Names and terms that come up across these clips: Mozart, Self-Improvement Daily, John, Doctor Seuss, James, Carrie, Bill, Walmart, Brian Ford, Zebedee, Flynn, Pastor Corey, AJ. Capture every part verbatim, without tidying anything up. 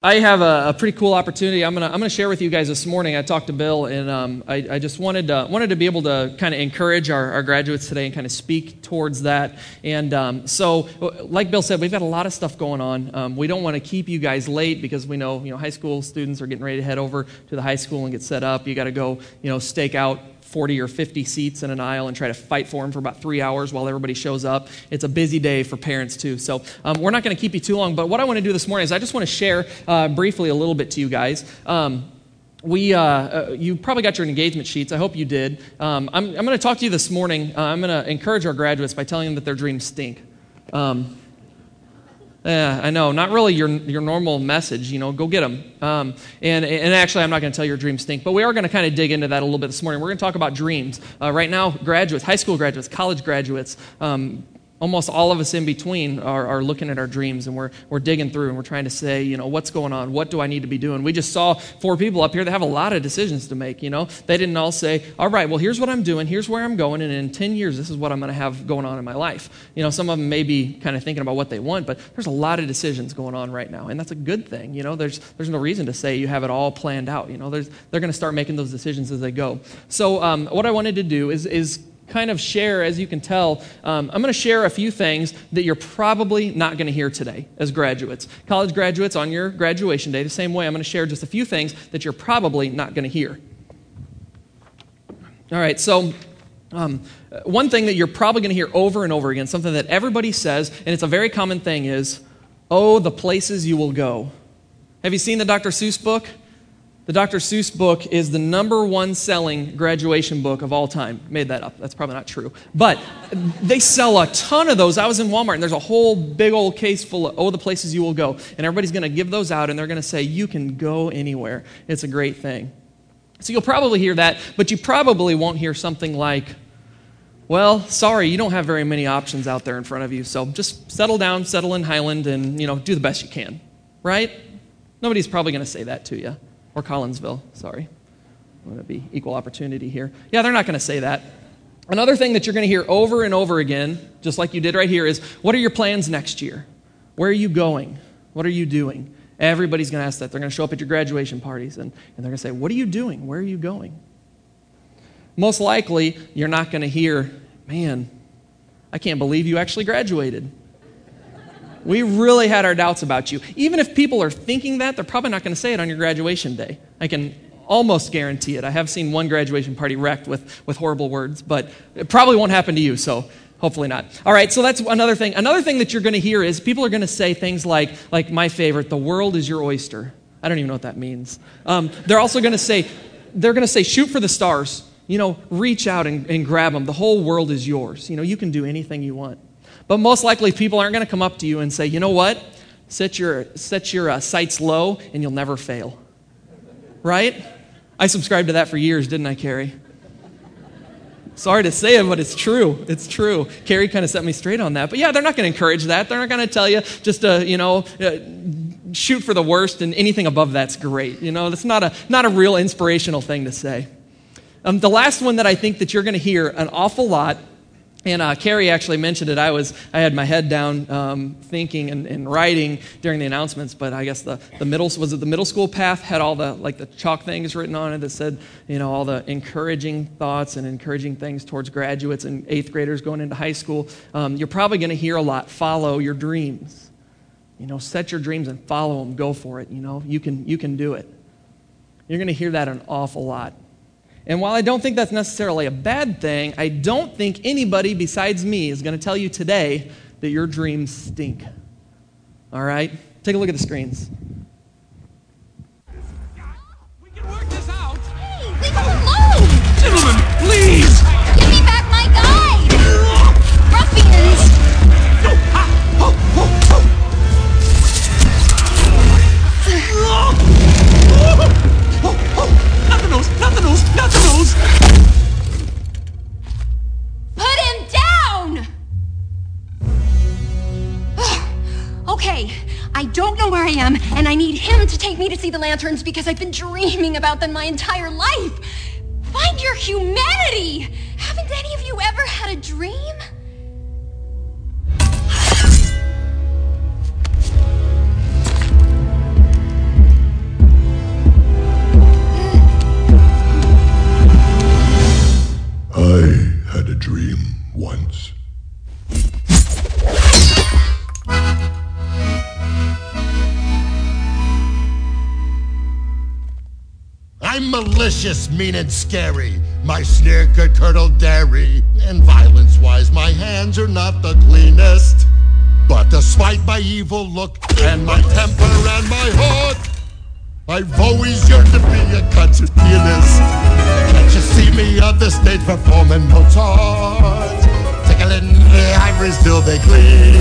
I have a, a pretty cool opportunity I'm gonna I'm gonna share with you guys this morning. I talked to Bill, and um, I, I just wanted to, wanted to be able to kind of encourage our, our graduates today and kind of speak towards that. And um, so, like Bill said, we've got a lot of stuff going on. Um, we don't want to keep you guys late because we know you know high school students are getting ready to head over to the high school and get set up. You got to go you know stake out forty or fifty seats in an aisle and try to fight for them for about three hours while everybody shows up. It's a busy day for parents too. So um, we're not going to keep you too long, but what I want to do this morning is I just want to share uh, briefly a little bit to you guys. Um, we, uh, uh, you probably got your engagement sheets. I hope you did. Um, I'm, I'm going to talk to you this morning. Uh, I'm going to encourage our graduates by telling them that their dreams stink. Um, Yeah, I know. Not really your your normal message, you know, go get them. Um, and, and actually, I'm not going to tell your dreams stink, but we are going to kind of dig into that a little bit this morning. We're going to talk about dreams. Uh, right now, graduates, high school graduates, college graduates, um, almost all of us in between are, are looking at our dreams, and we're we're digging through, and we're trying to say, you know, what's going on? What do I need to be doing? We just saw four people up here that have a lot of decisions to make, you know. They didn't all say, all right, well, here's what I'm doing, here's where I'm going, and in ten years, this is what I'm going to have going on in my life. You know, some of them may be kind of thinking about what they want, but there's a lot of decisions going on right now, and that's a good thing, you know. There's there's no reason to say you have it all planned out, you know. There's, they're going to start making those decisions as they go. So um, what I wanted to do is is... kind of share, as you can tell, um, I'm going to share a few things that you're probably not going to hear today as graduates. College graduates, on your graduation day, the same way, I'm going to share just a few things that you're probably not going to hear. All right, so um, one thing that you're probably going to hear over and over again, something that everybody says, and it's a very common thing, is, oh, the places you will go. Have you seen the Doctor Seuss book? The Doctor Seuss book is the number one selling graduation book of all time. Made that up. That's probably not true. But they sell a ton of those. I was in Walmart, and there's a whole big old case full of, oh, the places you will go. And everybody's going to give those out, and they're going to say, you can go anywhere. It's a great thing. So you'll probably hear that, but you probably won't hear something like, well, sorry, you don't have very many options out there in front of you, so just settle down, settle in Highland, and, you know, do the best you can. Right? Nobody's probably going to say that to you. Or Collinsville, sorry. I'm going to be equal opportunity here. Yeah, they're not going to say that. Another thing that you're going to hear over and over again, just like you did right here, is, what are your plans next year? Where are you going? What are you doing? Everybody's going to ask that. They're going to show up at your graduation parties, and, and they're going to say, what are you doing? Where are you going? Most likely, you're not going to hear, man, I can't believe you actually graduated. We really had our doubts about you. Even if people are thinking that, they're probably not going to say it on your graduation day. I can almost guarantee it. I have seen one graduation party wrecked with, with horrible words, but it probably won't happen to you, so hopefully not. All right, so that's another thing. Another thing that you're going to hear is people are going to say things like, like my favorite, the world is your oyster. I don't even know what that means. Um, they're also going to say, they're going to say, shoot for the stars. You know, reach out and, and grab them. The whole world is yours. You know, you can do anything you want. But most likely, people aren't going to come up to you and say, you know what, set your set your uh, sights low and you'll never fail. Right? I subscribed to that for years, didn't I, Carrie? Sorry to say it, but it's true. It's true. Carrie kind of set me straight on that. But yeah, they're not going to encourage that. They're not going to tell you just to, you know, uh, shoot for the worst and anything above that's great. You know, that's not a, not a real inspirational thing to say. Um, the last one that I think that you're going to hear an awful lot, and uh, Carrie actually mentioned it. I was I had my head down um, thinking and, and writing during the announcements, but I guess the, the middle was it the middle school path had all the like the chalk things written on it that said, you know, all the encouraging thoughts and encouraging things towards graduates and eighth graders going into high school. Um, you're probably going to hear a lot. Follow your dreams, you know, set your dreams and follow them. Go for it. You know, you can you can do it. You're going to hear that an awful lot. And while I don't think that's necessarily a bad thing, I don't think anybody besides me is going to tell you today that your dreams stink. All right? Take a look at the screens. We can work this out. Hey, leave us alone! Gentlemen, please! Give me back my guide! Ruffians! No. Ah. Oh, oh, oh. Oh. Oh, oh. Nothing else, nothing else. Put him down! Ugh. Okay, I don't know where I am, and I need him to take me to see the lanterns because I've been dreaming about them my entire life. Find your humanity! Haven't any of you ever had a dream? I'm malicious, mean and scary. My sneer could curdle dairy. And violence-wise, my hands are not the cleanest. But despite my evil look and my temper and my hook, I've always yearned to be a concert pianist. Can't you see me on the stage performing Mozart? Tickling the ivories till they gleam.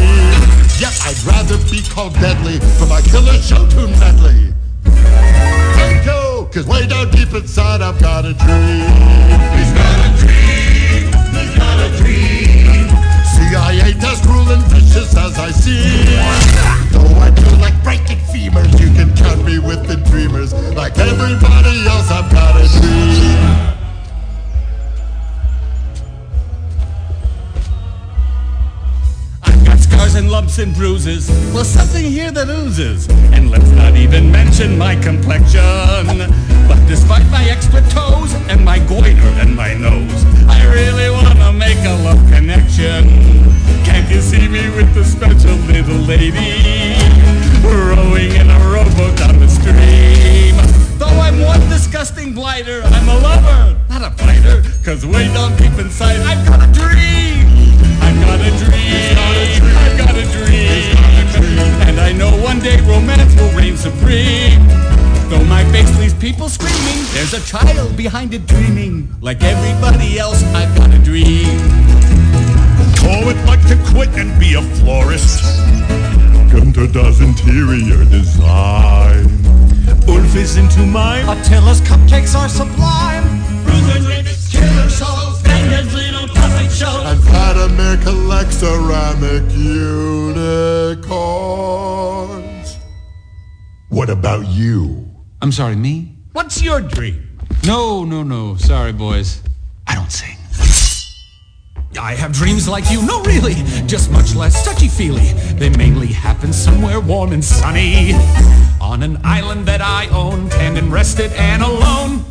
Yet I'd rather be called deadly for my killer show tune medley. Thank you, cause way down deep inside I've got a dream. He's got a dream, he's got a dream. See, I ain't as cruel and vicious as I seem. Though I do like breaking femurs, you can count me with the dreamers. Like everybody else, I've got a dream. I've got scars and lumps and bruises, plus something here that oozes. And let's not even mention my complexion. But despite my extra toes and my goiter and my nose, I really wanna make a love connection. Can't you see me with the special little lady, rowing in a rowboat down the stream? Though I'm one disgusting blighter, I'm a lover, not a fighter. Cause way down deep inside, I've got a dream. I've got a dream, I've got a dream. And I know one day romance will reign supreme. Though my face leaves people screaming, there's a child behind it dreaming. Like everybody else, I've got a dream. Oh, I'd like to quit and be a florist. Gunther does interior design. Ulf is into mine. Attila's cupcakes are sublime. Bruiser Davis, killer souls, Magnus little puppet shows. And Vladimir collects ceramic unicorns. What about you? I'm sorry, me? What's your dream? No, no, no. Sorry, boys. I don't sing. I have dreams like you, no really, just much less touchy-feely. They mainly happen somewhere warm and sunny, on an island that I own, tanned, rested and alone,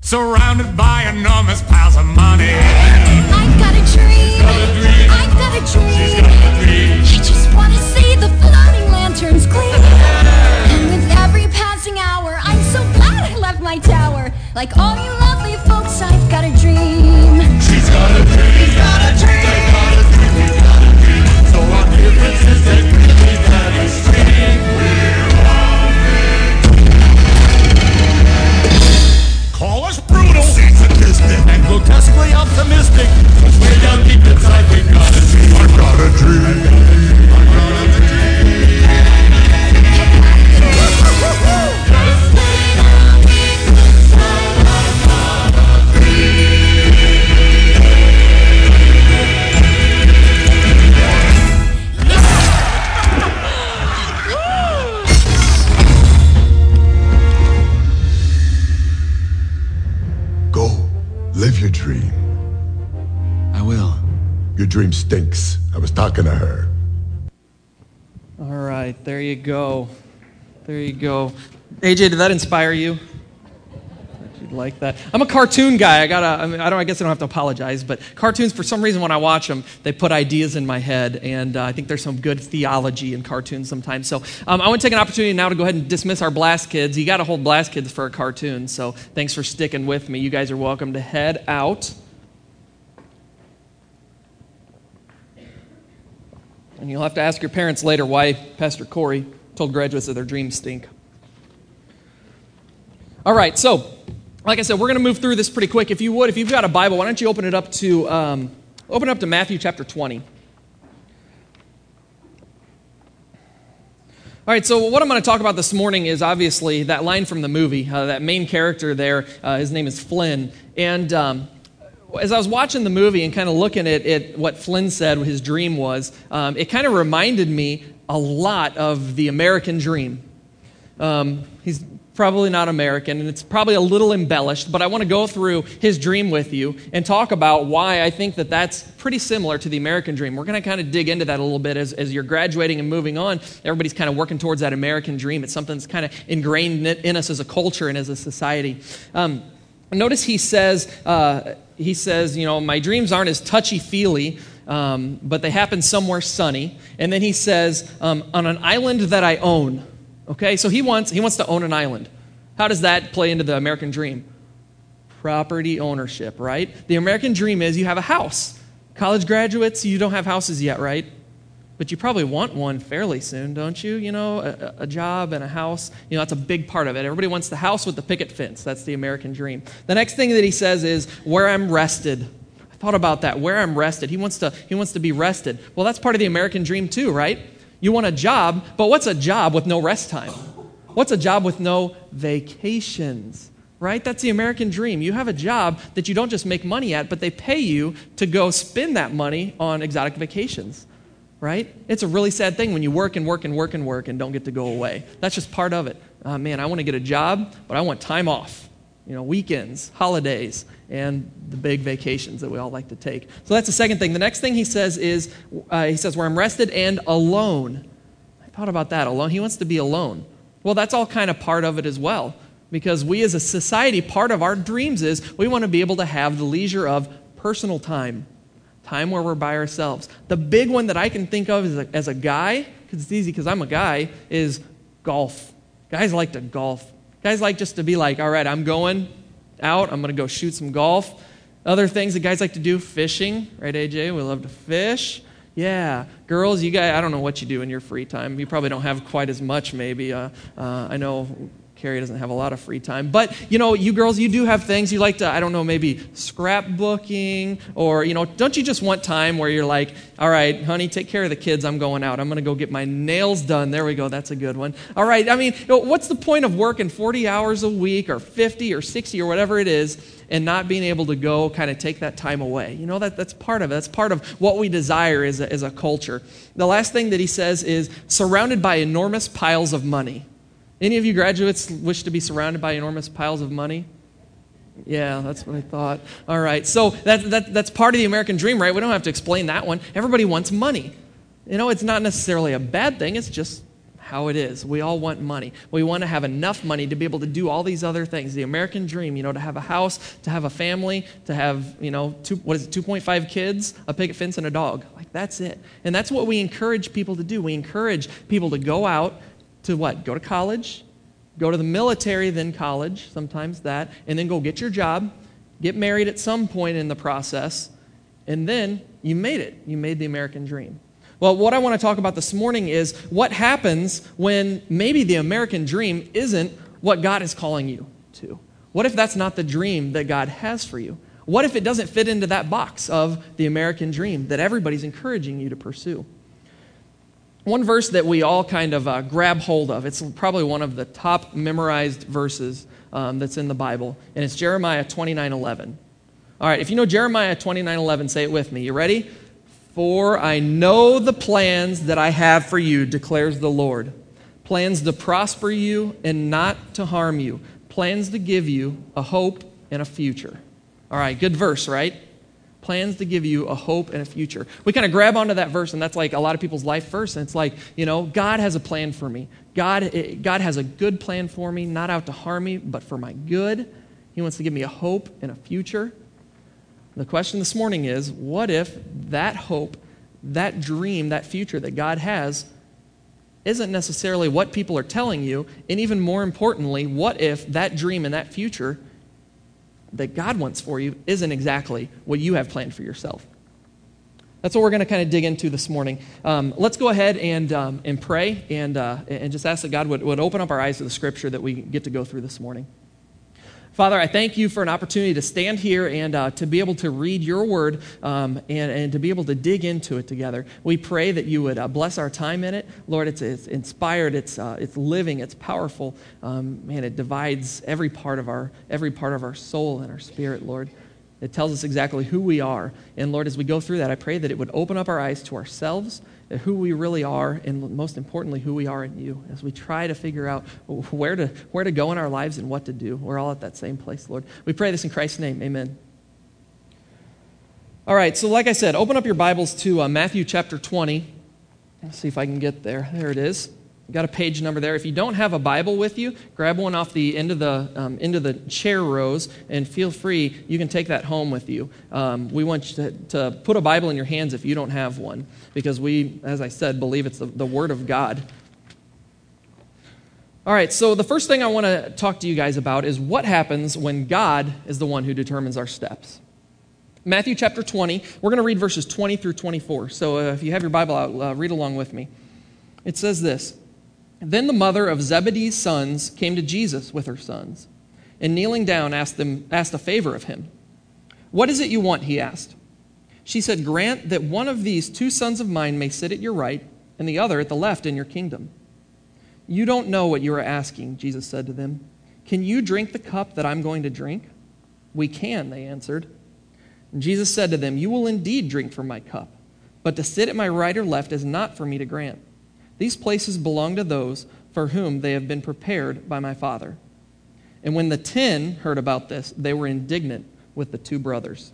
surrounded by enormous piles of money. I've got a dream, got a dream. I've got a dream. She's got a dream. I just want to see the floating lanterns gleam. And with every passing hour, I'm so glad I left my tower. Like all you lovely folks, I've got a dream. She's got a dream. He's got a dream. They got a dream. He's got a dream. So our dear princess, they really got a dream. We're on it. Call us brutal, sadistic, and grotesquely optimistic. But way down deep inside, we got a dream. I got a dream. I got a dream. I got a dream. Live your dream. I will. Your dream stinks. I was talking to her. All right, there you go. There you go. A J, did that inspire you? You'd like that. I'm a cartoon guy. I gotta. I mean, I don't. I guess I don't have to apologize. But cartoons, for some reason, when I watch them, they put ideas in my head, and uh, I think there's some good theology in cartoons sometimes. So um, I want to take an opportunity now to go ahead and dismiss our Blast Kids. You got to hold Blast Kids for a cartoon. So thanks for sticking with me. You guys are welcome to head out. And you'll have to ask your parents later why Pastor Corey told graduates that their dreams stink. All right, so. Like I said, we're going to move through this pretty quick. If you would, if you've got a Bible, why don't you open it up to um, open it up to Matthew chapter twenty. All right, so what I'm going to talk about this morning is obviously that line from the movie. Uh, that main character there, uh, his name is Flynn. And um, as I was watching the movie and kind of looking at, at what Flynn said his dream was, um, it kind of reminded me a lot of the American dream. Um, he's probably not American, and it's probably a little embellished, but I want to go through his dream with you and talk about why I think that that's pretty similar to the American dream. We're going to kind of dig into that a little bit as, as you're graduating and moving on. Everybody's kind of working towards that American dream. It's something that's kind of ingrained in us as a culture and as a society. Um, notice he says, uh, he says, you know, my dreams aren't as touchy-feely, um, but they happen somewhere sunny. And then he says, um, on an island that I own. Okay, so he wants he wants to own an island. How does that play into the American dream? Property ownership, right? The American dream is you have a house. College graduates, you don't have houses yet, right? But you probably want one fairly soon, don't you? You know, a, a job and a house. You know, that's a big part of it. Everybody wants the house with the picket fence. That's the American dream. The next thing that he says is, where I'm rested. I thought about that. Where I'm rested. He wants to, he wants to be rested. Well, that's part of the American dream too, right? You want a job, but what's a job with no rest time? What's a job with no vacations? Right? That's the American dream. You have a job that you don't just make money at, but they pay you to go spend that money on exotic vacations. Right? It's a really sad thing when you work and work and work and work and don't get to go away. That's just part of it. Uh, man, I want to get a job, but I want time off. You know, weekends, holidays, and the big vacations that we all like to take. So that's the second thing. The next thing he says is, uh, he says, where I'm rested and alone. I thought about that, alone. He wants to be alone. Well, that's all kind of part of it as well. Because we as a society, part of our dreams is we want to be able to have the leisure of personal time. Time where we're by ourselves. The big one that I can think of as a, as a guy, because it's easy because I'm a guy, is golf. Guys like to golf. Guys like just to be like, all right, I'm going out. I'm going to go shoot some golf. Other things that guys like to do, fishing. Right, A J? We love to fish. Yeah. Girls, you guys, I don't know what you do in your free time. You probably don't have quite as much maybe. Uh, uh, I know Carrie doesn't have a lot of free time. But, you know, you girls, you do have things. You like to, I don't know, maybe scrapbooking or, you know, don't you just want time where you're like, all right, honey, take care of the kids. I'm going out. I'm going to go get my nails done. There we go. That's a good one. All right. I mean, you know, what's the point of working forty hours a week or fifty or sixty or whatever it is and not being able to go kind of take that time away? You know, that that's part of it. That's part of what we desire as a, as a culture. The last thing that he says is surrounded by enormous piles of money. Any of you graduates wish to be surrounded by enormous piles of money? Yeah, that's what I thought. All right, so that, that, that's part of the American dream, right? We don't have to explain that one. Everybody wants money. You know, it's not necessarily a bad thing. It's just how it is. We all want money. We want to have enough money to be able to do all these other things. The American dream, you know, to have a house, to have a family, to have, you know, two, what is it, two point five kids, a picket fence, and a dog. Like, that's it. And that's what we encourage people to do. We encourage people to go out, to what? Go to college, go to the military, then college, sometimes that, and then go get your job, get married at some point in the process, and then you made it. You made the American dream. Well, what I want to talk about this morning is what happens when maybe the American dream isn't what God is calling you to. What if that's not the dream that God has for you? What if it doesn't fit into that box of the American dream that everybody's encouraging you to pursue? One verse that we all kind of uh, grab hold of, it's probably one of the top memorized verses um, that's in the Bible, and it's Jeremiah twenty-nine eleven. All right, if you know Jeremiah twenty-nine eleven, say it with me. You ready? For I know the plans that I have for you, declares the Lord. Plans to prosper you and not to harm you. Plans to give you a hope and a future. All right, good verse, right? Plans to give you a hope and a future. We kind of grab onto that verse, and that's like a lot of people's life verse, and it's like, you know, God has a plan for me. God, God has a good plan for me, not out to harm me, but for my good. He wants to give me a hope and a future. The question this morning is, what if that hope, that dream, that future that God has isn't necessarily what people are telling you, and even more importantly, what if that dream and that future that God wants for you isn't exactly what you have planned for yourself? That's what we're going to kind of dig into this morning. Um, let's go ahead and um, and pray and uh, and just ask that God would, would open up our eyes to the Scripture that we get to go through this morning. Father, I thank you for an opportunity to stand here and uh, to be able to read your word um, and, and to be able to dig into it together. We pray that you would uh, bless our time in it. Lord, it's, it's inspired, it's uh, it's living, it's powerful. Um, man, it divides every part of our every part of our soul and our spirit, Lord. It tells us exactly who we are. And Lord, as we go through that, I pray that it would open up our eyes to ourselves, who we really are, and most importantly, who we are in you. As we try to figure out where to where to go in our lives and what to do, we're all at that same place, Lord. We pray this in Christ's name. Amen. All right, so like I said, open up your Bibles to uh, Matthew chapter twenty. Let's see if I can get there. There it is. I've got a page number there. If you don't have a Bible with you, grab one off the end of the um, end of the chair rows, and feel free, you can take that home with you. Um, we want you to, to put a Bible in your hands if you don't have one, because we, as I said, believe it's the, the Word of God. All right, so the first thing I want to talk to you guys about is what happens when God is the one who determines our steps. Matthew chapter twenty, we're going to read verses twenty through twenty-four. So uh, if you have your Bible out, uh, read along with me. It says this, "Then the mother of Zebedee's sons came to Jesus with her sons, and kneeling down asked them, asked a favor of him. 'What is it you want?' he asked. She said, 'Grant that one of these two sons of mine may sit at your right and the other at the left in your kingdom.' 'You don't know what you are asking,' Jesus said to them. 'Can you drink the cup that I'm going to drink?' 'We can,' they answered. And Jesus said to them, 'You will indeed drink from my cup, but to sit at my right or left is not for me to grant. These places belong to those for whom they have been prepared by my Father.' And when the ten heard about this, they were indignant with the two brothers."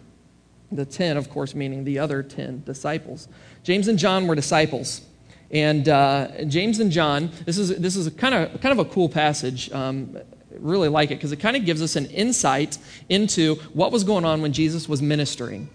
The ten, of course, meaning the other ten disciples. James and John were disciples. And uh, James and John, this is this is a kind of kind of a cool passage. Um, really like it because it kind of gives us an insight into what was going on when Jesus was ministering.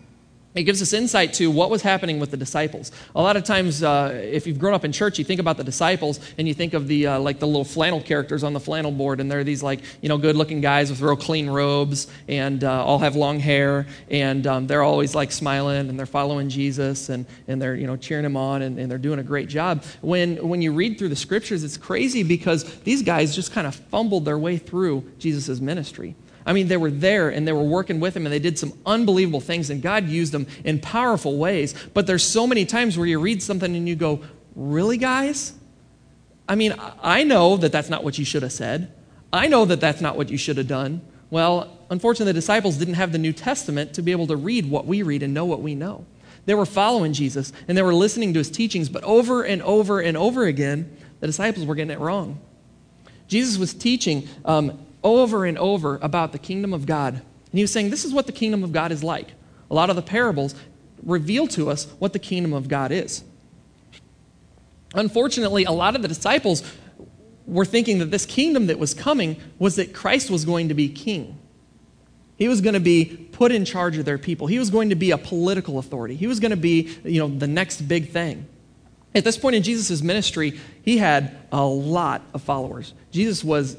It gives us insight to what was happening with the disciples. A lot of times, uh, if you've grown up in church, you think about the disciples and you think of the uh, like the little flannel characters on the flannel board, and they're these like you know good-looking guys with real clean robes and uh, all have long hair, and um, they're always like smiling and they're following Jesus and and they're you know cheering him on and, and they're doing a great job. When when you read through the scriptures, it's crazy because these guys just kind of fumbled their way through Jesus' ministry. I mean, they were there and they were working with him and they did some unbelievable things and God used them in powerful ways. But there's so many times where you read something and you go, really, guys? I mean, I know that that's not what you should have said. I know that that's not what you should have done. Well, unfortunately, the disciples didn't have the New Testament to be able to read what we read and know what we know. They were following Jesus and they were listening to his teachings, but over and over and over again, the disciples were getting it wrong. Jesus was teaching um, over and over about the kingdom of God. And he was saying, this is what the kingdom of God is like. A lot of the parables reveal to us what the kingdom of God is. Unfortunately, a lot of the disciples were thinking that this kingdom that was coming was that Christ was going to be king. He was going to be put in charge of their people. He was going to be a political authority. He was going to be, you know, the next big thing. At this point in Jesus' ministry, he had a lot of followers. Jesus was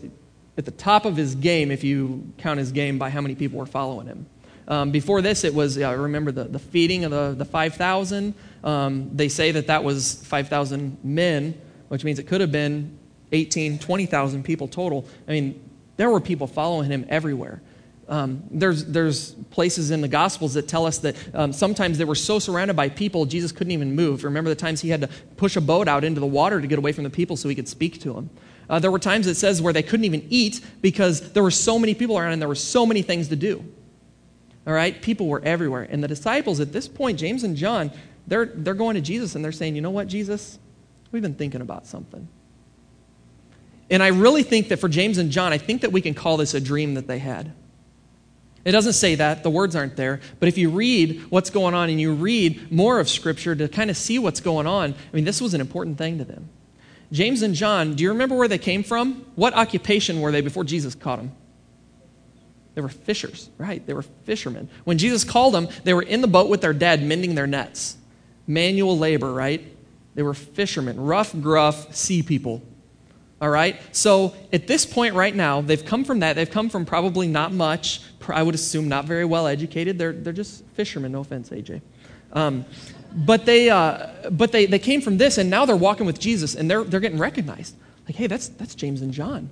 at the top of his game, if you count his game by how many people were following him. Um, before this, it was, yeah, I remember the, the feeding of the, the five thousand. Um, they say that that was five thousand men, which means it could have been eighteen, twenty thousand people total. I mean, there were people following him everywhere. Um, there's there's places in the Gospels that tell us that um, sometimes they were so surrounded by people, Jesus couldn't even move. Remember the times he had to push a boat out into the water to get away from the people so he could speak to them. Uh, there were times, it says, where they couldn't even eat because there were so many people around and there were so many things to do. All right? People were everywhere. And the disciples at this point, James and John, they're they're going to Jesus and they're saying, you know what, Jesus? We've been thinking about something. And I really think that for James and John, I think that we can call this a dream that they had. It doesn't say that. The words aren't there. But if you read what's going on and you read more of Scripture to kind of see what's going on, I mean, this was an important thing to them. James and John, do you remember where they came from? What occupation were they before Jesus caught them? They were fishers, right? They were fishermen. When Jesus called them, they were in the boat with their dad mending their nets. Manual labor, right? They were fishermen, rough, gruff sea people. All right? So at this point right now, they've come from that. They've come from probably not much. I would assume not very well educated. They're, they're just fishermen. No offense, A J. Um But they, uh, but they, they came from this, and now they're walking with Jesus, and they're they're getting recognized. Like, hey, that's that's James and John.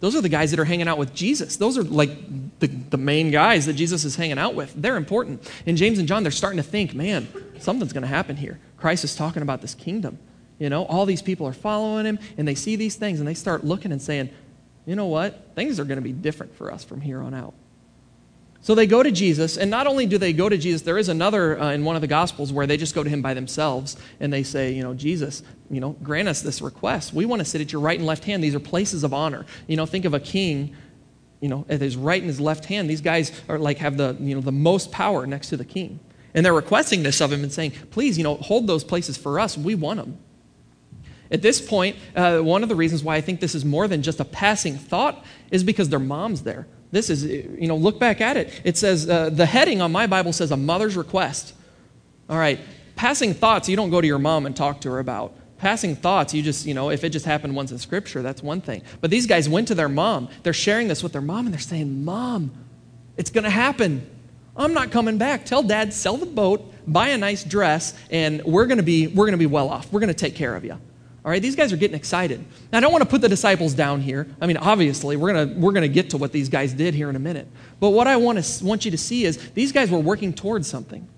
Those are the guys that are hanging out with Jesus. Those are like the, the main guys that Jesus is hanging out with. They're important. And James and John, they're starting to think, man, something's going to happen here. Christ is talking about this kingdom. You know, all these people are following him, and they see these things, and they start looking and saying, you know what? Things are going to be different for us from here on out. So they go to Jesus, and not only do they go to Jesus, there is another uh, in one of the Gospels where they just go to him by themselves, and they say, you know, Jesus, you know, grant us this request. We want to sit at your right and left hand. These are places of honor. You know, think of a king, you know, at his right and his left hand. These guys are like have the, you know, the most power next to the king. And they're requesting this of him and saying, please, you know, hold those places for us. We want them. At this point, uh, one of the reasons why I think this is more than just a passing thought is because their mom's there. This is, you know, look back at it. It says, uh, the heading on my Bible says a mother's request. All right, passing thoughts you don't go to your mom and talk to her about. Passing thoughts, you just, you know, if it just happened once in Scripture, that's one thing. But these guys went to their mom. They're sharing this with their mom, and they're saying, Mom, it's going to happen. I'm not coming back. Tell Dad, sell the boat, buy a nice dress, and we're going to be we're going to be well off. We're going to take care of you. All right, these guys are getting excited. Now, I don't want to put the disciples down here. I mean, obviously, we're going to we're going to get to what these guys did here in a minute. But what I want to want you to see is these guys were working towards something.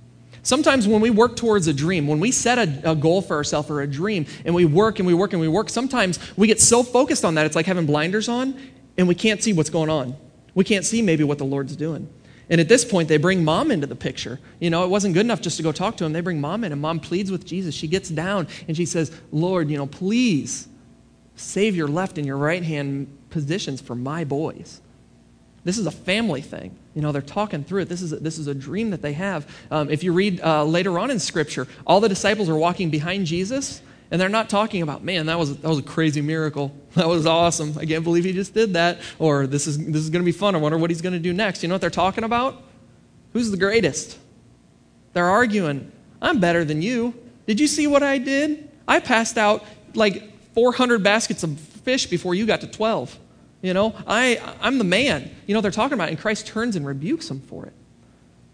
Sometimes when we work towards a dream, when we set a, a goal for ourselves or a dream, and we work and we work and we work, sometimes we get so focused on that, it's like having blinders on, and we can't see what's going on. We can't see maybe what the Lord's doing. And at this point, they bring Mom into the picture. You know, it wasn't good enough just to go talk to him. They bring Mom in, and Mom pleads with Jesus. She gets down, and she says, Lord, you know, please save your left and your right hand positions for my boys. This is a family thing. You know, they're talking through it. This is a, this is a dream that they have. Um, if you read uh, later on in Scripture, all the disciples are walking behind Jesus, and they're not talking about, man, that was that was a crazy miracle. That was awesome. I can't believe he just did that. Or this is this is going to be fun. I wonder what he's going to do next. You know what they're talking about? Who's the greatest? They're arguing, I'm better than you. Did you see what I did? I passed out like four hundred baskets of fish before you got to twelve. You know, I, I'm the man. You know, they're talking about it, and Christ turns and rebukes them for it.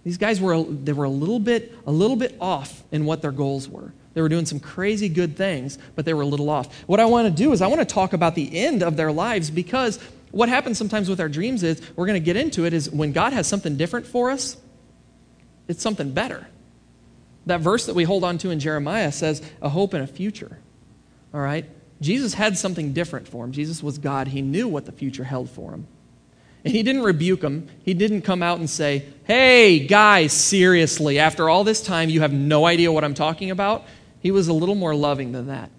These guys were they were a little bit a little bit off in what their goals were. They were doing some crazy good things, but they were a little off. What I want to do is I want to talk about the end of their lives, because what happens sometimes with our dreams is, we're going to get into it, is when God has something different for us, it's something better. That verse that we hold on to in Jeremiah says, a hope and a future. All right? Jesus had something different for him. Jesus was God. He knew what the future held for him. And he didn't rebuke them. He didn't come out and say, hey, guys, seriously, after all this time, you have no idea what I'm talking about. He was a little more loving than that.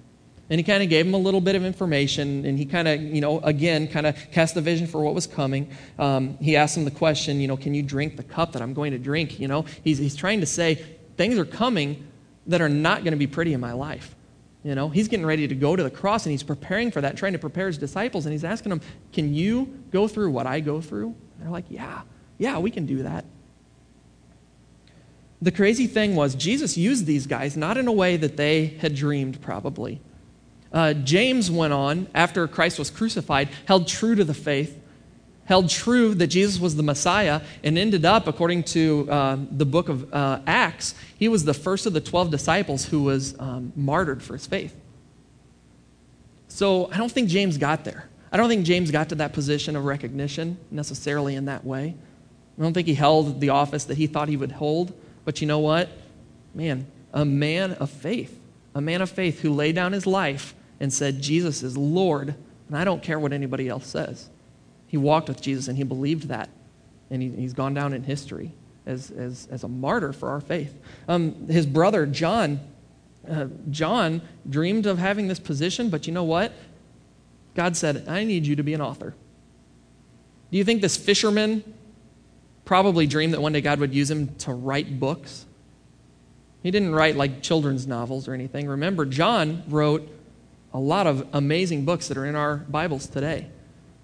And he kind of gave him a little bit of information, and he kind of, you know, again, kind of cast the vision for what was coming. Um, he asked him the question, you know, can you drink the cup that I'm going to drink? You know, he's, he's trying to say things are coming that are not going to be pretty in my life. You know, he's getting ready to go to the cross, and he's preparing for that, trying to prepare his disciples, and he's asking them, can you go through what I go through? And they're like, yeah, yeah, we can do that. The crazy thing was, Jesus used these guys not in a way that they had dreamed, probably. Uh, James went on, after Christ was crucified, held true to the faith, held true that Jesus was the Messiah, and ended up, according to uh, the book of uh, Acts, he was the first of the twelve disciples who was um, martyred for his faith. So I don't think James got there. I don't think James got to that position of recognition necessarily in that way. I don't think he held the office that he thought he would hold. But you know what? Man, a man of faith, a man of faith who laid down his life and said, Jesus is Lord, and I don't care what anybody else says. He walked with Jesus, and he believed that, and he, he's gone down in history as, as, as a martyr for our faith. Um, his brother, John, uh, John dreamed of having this position, but you know what? God said, I need you to be an author. Do you think this fisherman probably dreamed that one day God would use him to write books? He didn't write like children's novels or anything. Remember, John wrote a lot of amazing books that are in our Bibles today.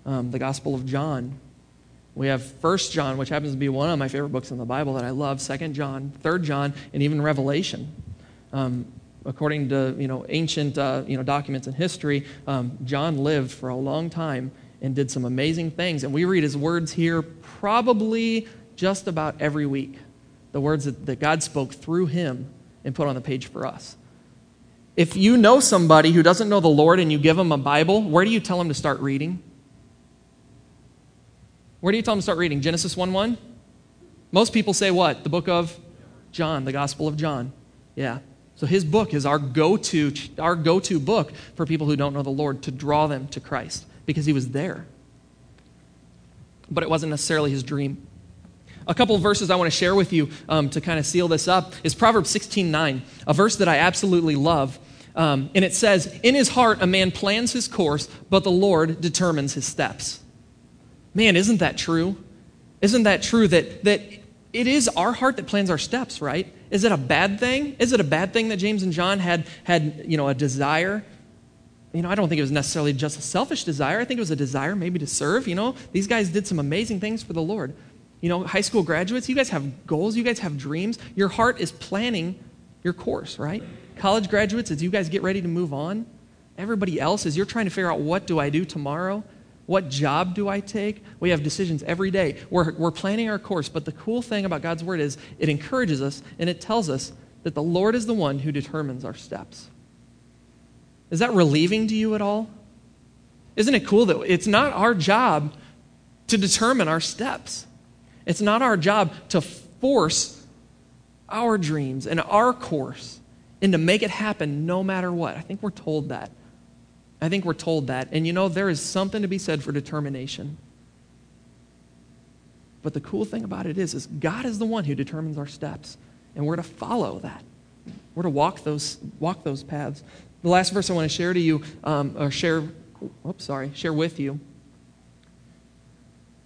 Um, the Gospel of John. We have First John, which happens to be one of my favorite books in the Bible that I love, Second John, Third John, and even Revelation. Um, according to you know ancient uh, you know documents in history, um, John lived for a long time and did some amazing things. And we read his words here probably just about every week, the words that, that God spoke through him and put on the page for us. If you know somebody who doesn't know the Lord and you give them a Bible, where do you tell them to start reading? Where do you tell them to start reading? Genesis one one? Most people say what? The book of John, the Gospel of John. Yeah. So his book is our go-to, our go-to book for people who don't know the Lord, to draw them to Christ, because he was there. But it wasn't necessarily his dream. A couple of verses I want to share with you um, to kind of seal this up is Proverbs sixteen nine, a verse that I absolutely love. Um, and it says, in his heart a man plans his course, but the Lord determines his steps. Man, isn't that true? Isn't that true that, that it is our heart that plans our steps, right? Is it a bad thing? Is it a bad thing that James and John had, had you know, a desire? You know, I don't think it was necessarily just a selfish desire. I think it was a desire maybe to serve, you know. These guys did some amazing things for the Lord. You know, high school graduates, you guys have goals. You guys have dreams. Your heart is planning your course, right? College graduates, as you guys get ready to move on, everybody else, as you're trying to figure out what do I do tomorrow, what job do I take, we have decisions every day. We're, we're planning our course, but the cool thing about God's word is it encourages us and it tells us that the Lord is the one who determines our steps. Is that relieving to you at all? Isn't it cool that it's not our job to determine our steps? It's not our job to force our dreams and our course and to make it happen no matter what. I think we're told that. I think we're told that. And you know, there is something to be said for determination. But the cool thing about it is, is God is the one who determines our steps, and we're to follow that. We're to walk those walk those paths. The last verse I want to share to you, um, or share, oops, sorry, share with you. Let's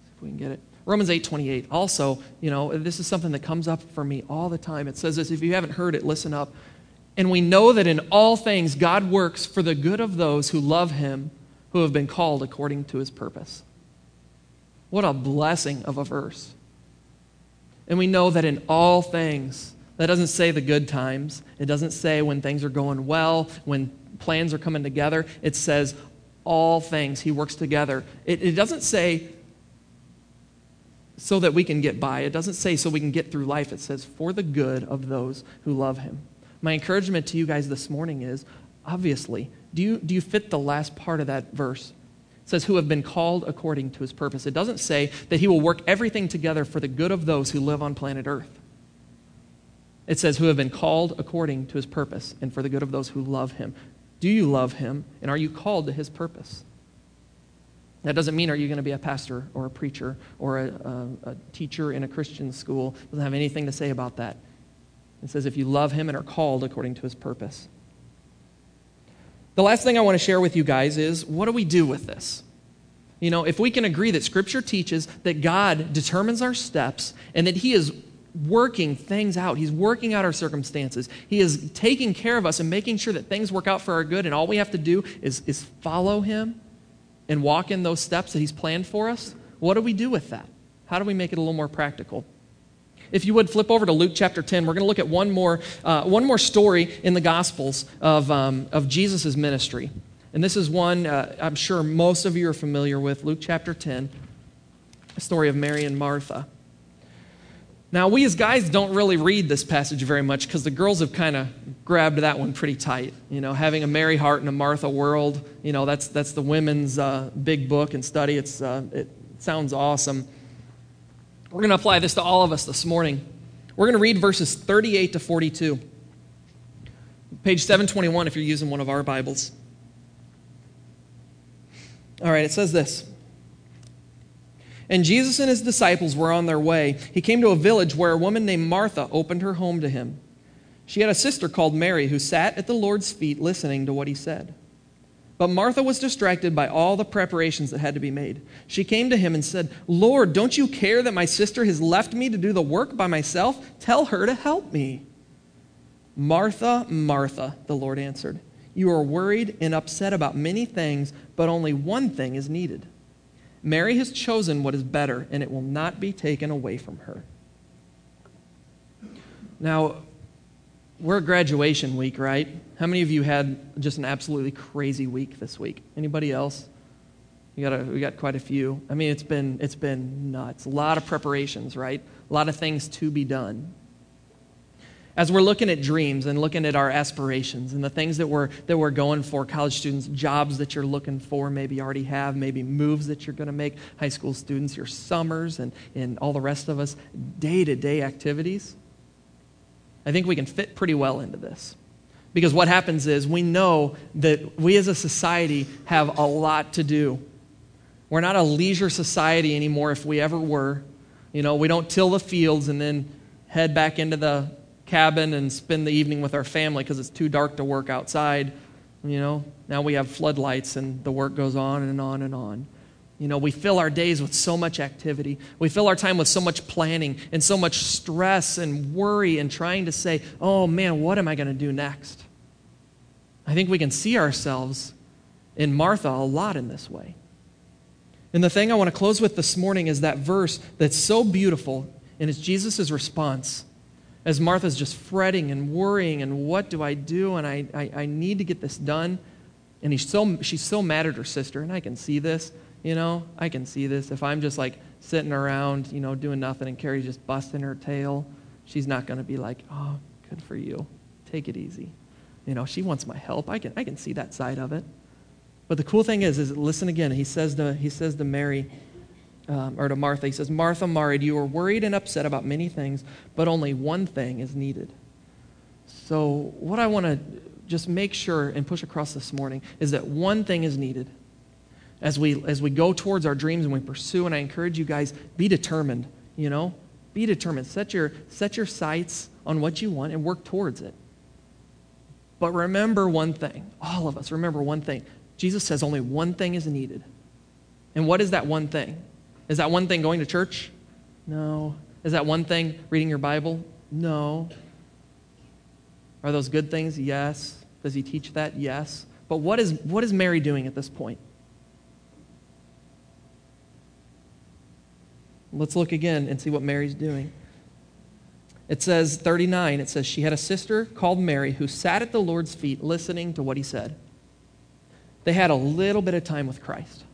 see if we can get it. Romans eight twenty-eight. Also, you know, this is something that comes up for me all the time. It says this, if you haven't heard it, listen up. And we know that in all things God works for the good of those who love him, who have been called according to his purpose. What a blessing of a verse. And we know that in all things, that doesn't say the good times. It doesn't say when things are going well, when plans are coming together. It says all things. He works together. It, it doesn't say so that we can get by. It doesn't say so we can get through life. It says for the good of those who love him. My encouragement to you guys this morning is, obviously, do you, do you fit the last part of that verse? It says, who have been called according to his purpose. It doesn't say that he will work everything together for the good of those who live on planet Earth. It says, who have been called according to his purpose and for the good of those who love him. Do you love him, and are you called to his purpose? That doesn't mean are you going to be a pastor or a preacher or a, a, a teacher in a Christian school. It doesn't have anything to say about that. It says if you love him and are called according to his purpose. The last thing I want to share with you guys is, what do we do with this? You know, if we can agree that Scripture teaches that God determines our steps and that he is working things out. He's working out our circumstances. He is taking care of us and making sure that things work out for our good, and all we have to do is, is follow him and walk in those steps that he's planned for us. What do we do with that? How do we make it a little more practical? If you would, flip over to Luke chapter ten. We're going to look at one more uh, one more story in the Gospels of, um, of Jesus' ministry. And this is one uh, I'm sure most of you are familiar with, Luke chapter ten, the story of Mary and Martha. Now, we as guys don't really read this passage very much because the girls have kind of grabbed that one pretty tight. You know, having a Mary heart in a Martha world, you know, that's that's the women's uh, big book and study. It's uh, it sounds awesome. We're going to apply this to all of us this morning. We're going to read verses thirty-eight to forty-two. Page seven twenty-one if you're using one of our Bibles. All right, it says this. And Jesus and his disciples were on their way. He came to a village where a woman named Martha opened her home to him. She had a sister called Mary who sat at the Lord's feet listening to what he said. But Martha was distracted by all the preparations that had to be made. She came to him and said, Lord, don't you care that my sister has left me to do the work by myself? Tell her to help me. Martha, Martha, the Lord answered, you are worried and upset about many things, but only one thing is needed. Mary has chosen what is better, and it will not be taken away from her. Now, we're at graduation week, right? How many of you had just an absolutely crazy week this week? Anybody else? You got a, we got quite a few. I mean, it's been it's been nuts. A lot of preparations, right? A lot of things to be done. As we're looking at dreams and looking at our aspirations and the things that we're, that we're going for, college students, jobs that you're looking for, maybe already have, maybe moves that you're going to make, high school students, your summers, and, and all the rest of us, day-to-day activities, I think we can fit pretty well into this. Because what happens is we know that we as a society have a lot to do. We're not a leisure society anymore if we ever were. You know, we don't till the fields and then head back into the cabin and spend the evening with our family because it's too dark to work outside. You know, now we have floodlights and the work goes on and on and on. You know, we fill our days with so much activity. We fill our time with so much planning and so much stress and worry and trying to say, oh man, what am I going to do next? I think we can see ourselves in Martha a lot in this way. And the thing I want to close with this morning is that verse that's so beautiful, and it's Jesus' response. as Martha's just fretting and worrying and what do I do and I, I, I need to get this done. And he's so, she's so mad at her sister, and I can see this, you know, I can see this. If I'm just like sitting around, you know, doing nothing and Carrie's just busting her tail, she's not going to be like, oh, good for you. Take it easy. You know, she wants my help. I can I can see that side of it. But the cool thing is, is listen again. He says to he says to Mary, um, or to Martha, he says, Martha, Martha, you are worried and upset about many things, but only one thing is needed. So what I want to just make sure and push across this morning is that one thing is needed. As we as we go towards our dreams and we pursue, and I encourage you guys, be determined, you know? Be determined. Set your set your sights on what you want and work towards it. But remember one thing. All of us, remember one thing. Jesus says only one thing is needed. And what is that one thing? Is that one thing going to church? No. Is that one thing reading your Bible? No. Are those good things? Yes. Does he teach that? Yes. But what is what is Mary doing at this point? Let's look again and see what Mary's doing. It says, thirty-nine, it says, she had a sister called Mary who sat at the Lord's feet listening to what he said. They had a little bit of time with Christ,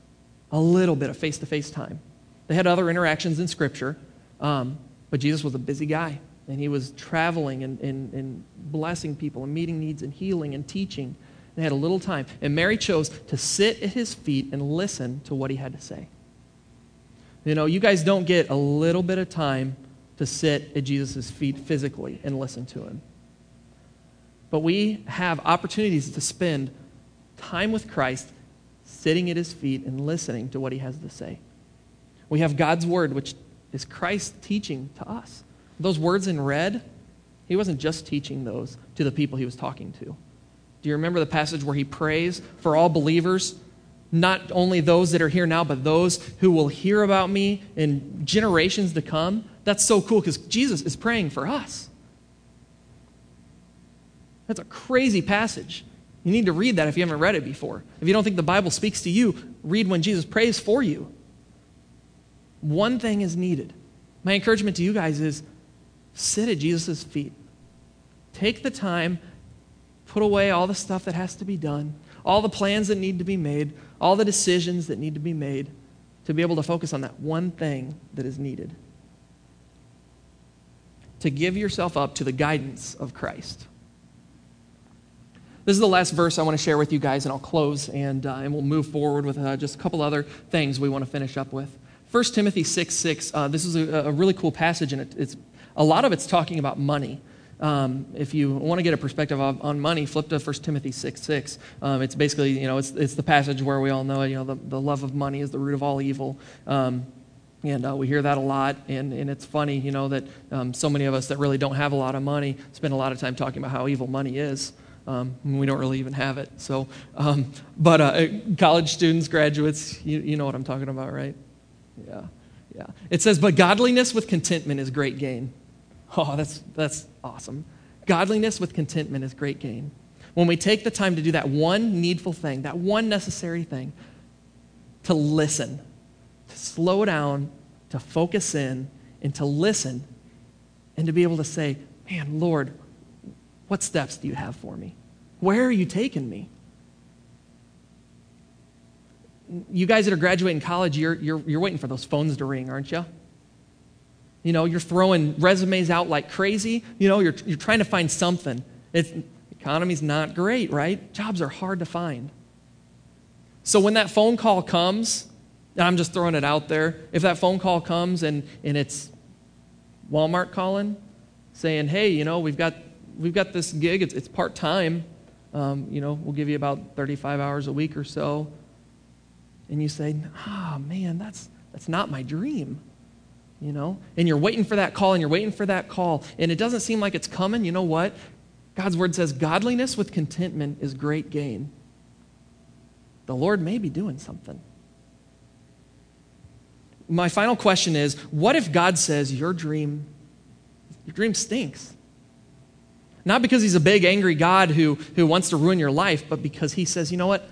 a little bit of face-to-face time. They had other interactions in Scripture, um, but Jesus was a busy guy, and he was traveling and, and, and blessing people and meeting needs and healing and teaching. They had a little time, and Mary chose to sit at his feet and listen to what he had to say. You know, you guys don't get a little bit of time to sit at Jesus' feet physically and listen to him. But we have opportunities to spend time with Christ sitting at his feet and listening to what he has to say. We have God's word, which is Christ teaching to us. Those words in red, he wasn't just teaching those to the people he was talking to. Do you remember the passage where he prays for all believers? Not only those that are here now, but those who will hear about me in generations to come. That's so cool because Jesus is praying for us. That's a crazy passage. You need to read that if you haven't read it before. If you don't think the Bible speaks to you, read when Jesus prays for you. One thing is needed. My encouragement to you guys is sit at Jesus' feet. Take the time, put away all the stuff that has to be done, all the plans that need to be made, all the decisions that need to be made to be able to focus on that one thing that is needed. To give yourself up to the guidance of Christ. This is the last verse I want to share with you guys, and I'll close, and, uh, and we'll move forward with uh, just a couple other things we want to finish up with. First Timothy six six, uh, this is a, a really cool passage, and it, it's a lot of it's talking about money. Um, if you want to get a perspective of, on money, flip to First Timothy six six. Um, it's basically, you know, it's it's the passage where we all know, you know, the, the love of money is the root of all evil. Um, and uh, we hear that a lot. And, and it's funny, you know, that um, so many of us that really don't have a lot of money spend a lot of time talking about how evil money is. Um, we don't really even have it. So, um, but uh, college students, graduates, you, you know what I'm talking about, right? Yeah, yeah. It says, but godliness with contentment is great gain. Oh, that's that's awesome. Godliness with contentment is great gain. When we take the time to do that one needful thing, that one necessary thing, to listen, to slow down, to focus in, and to listen, and to be able to say, man, Lord, what steps do you have for me? Where are you taking me? You guys that are graduating college, you're you're you're waiting for those phones to ring, aren't you? You know, you're throwing resumes out like crazy. You know, you're you're trying to find something. It's, the economy's not great, right? Jobs are hard to find. So when that phone call comes, and I'm just throwing it out there, if that phone call comes and, and it's Walmart calling, saying, hey, you know, we've got we've got this gig. It's it's part time. Um, you know, we'll give you about thirty-five hours a week or so. And you say, ah, oh, man, that's that's not my dream. You know, and you're waiting for that call, and you're waiting for that call, and it doesn't seem like it's coming. You know what? God's word says godliness with contentment is great gain. The Lord may be doing something. My final question is, what if God says your dream, your dream stinks? Not because he's a big, angry God who, who wants to ruin your life, but because he says, you know what?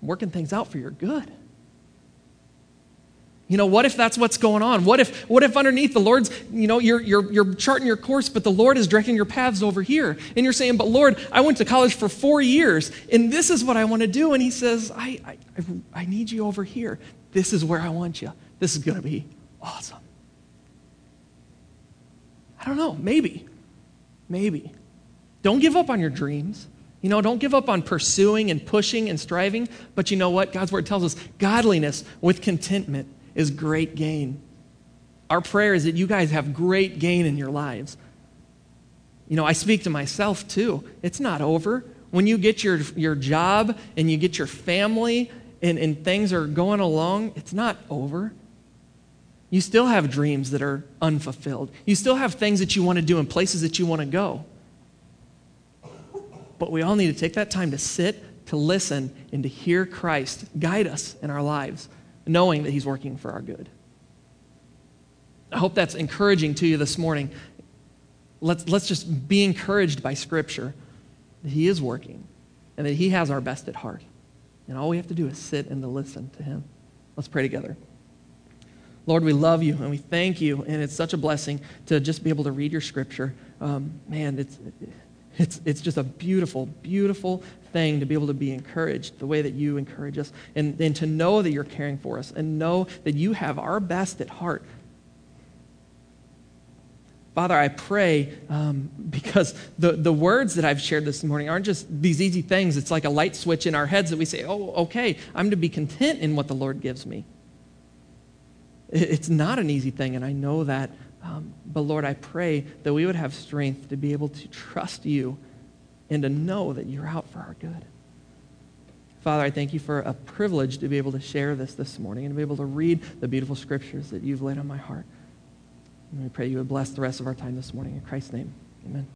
I'm working things out for your good. You know, what if that's what's going on? What if what if underneath the Lord's, you know, you're, you're, you're charting your course, but the Lord is directing your paths over here. And you're saying, but Lord, I went to college for four years, and this is what I want to do. And he says, I, I, I need you over here. This is where I want you. This is going to be awesome. I don't know, maybe, maybe. Don't give up on your dreams. You know, don't give up on pursuing and pushing and striving. But you know what? God's word tells us godliness with contentment is great gain. Our prayer is that you guys have great gain in your lives. You know, I speak to myself too. It's not over. When you get your, your job and you get your family and, and things are going along, it's not over. You still have dreams that are unfulfilled. You still have things that you want to do and places that you want to go. But we all need to take that time to sit, to listen, and to hear Christ guide us in our lives, knowing that he's working for our good. I hope that's encouraging to you this morning. Let's, let's just be encouraged by Scripture that he is working and that he has our best at heart. And all we have to do is sit and to listen to him. Let's pray together. Lord, we love you and we thank you, and it's such a blessing to just be able to read your Scripture. Um, man, it's... It's it's just a beautiful, beautiful thing to be able to be encouraged the way that you encourage us, and, and to know that you're caring for us and know that you have our best at heart. Father, I pray um, because the, the words that I've shared this morning aren't just these easy things. It's like a light switch in our heads that we say, oh, okay, I'm to be content in what the Lord gives me. It's not an easy thing, and I know that. Um, but Lord, I pray that we would have strength to be able to trust you and to know that you're out for our good. Father, I thank you for a privilege to be able to share this this morning and to be able to read the beautiful Scriptures that you've laid on my heart. And we pray you would bless the rest of our time this morning. In Christ's name, amen.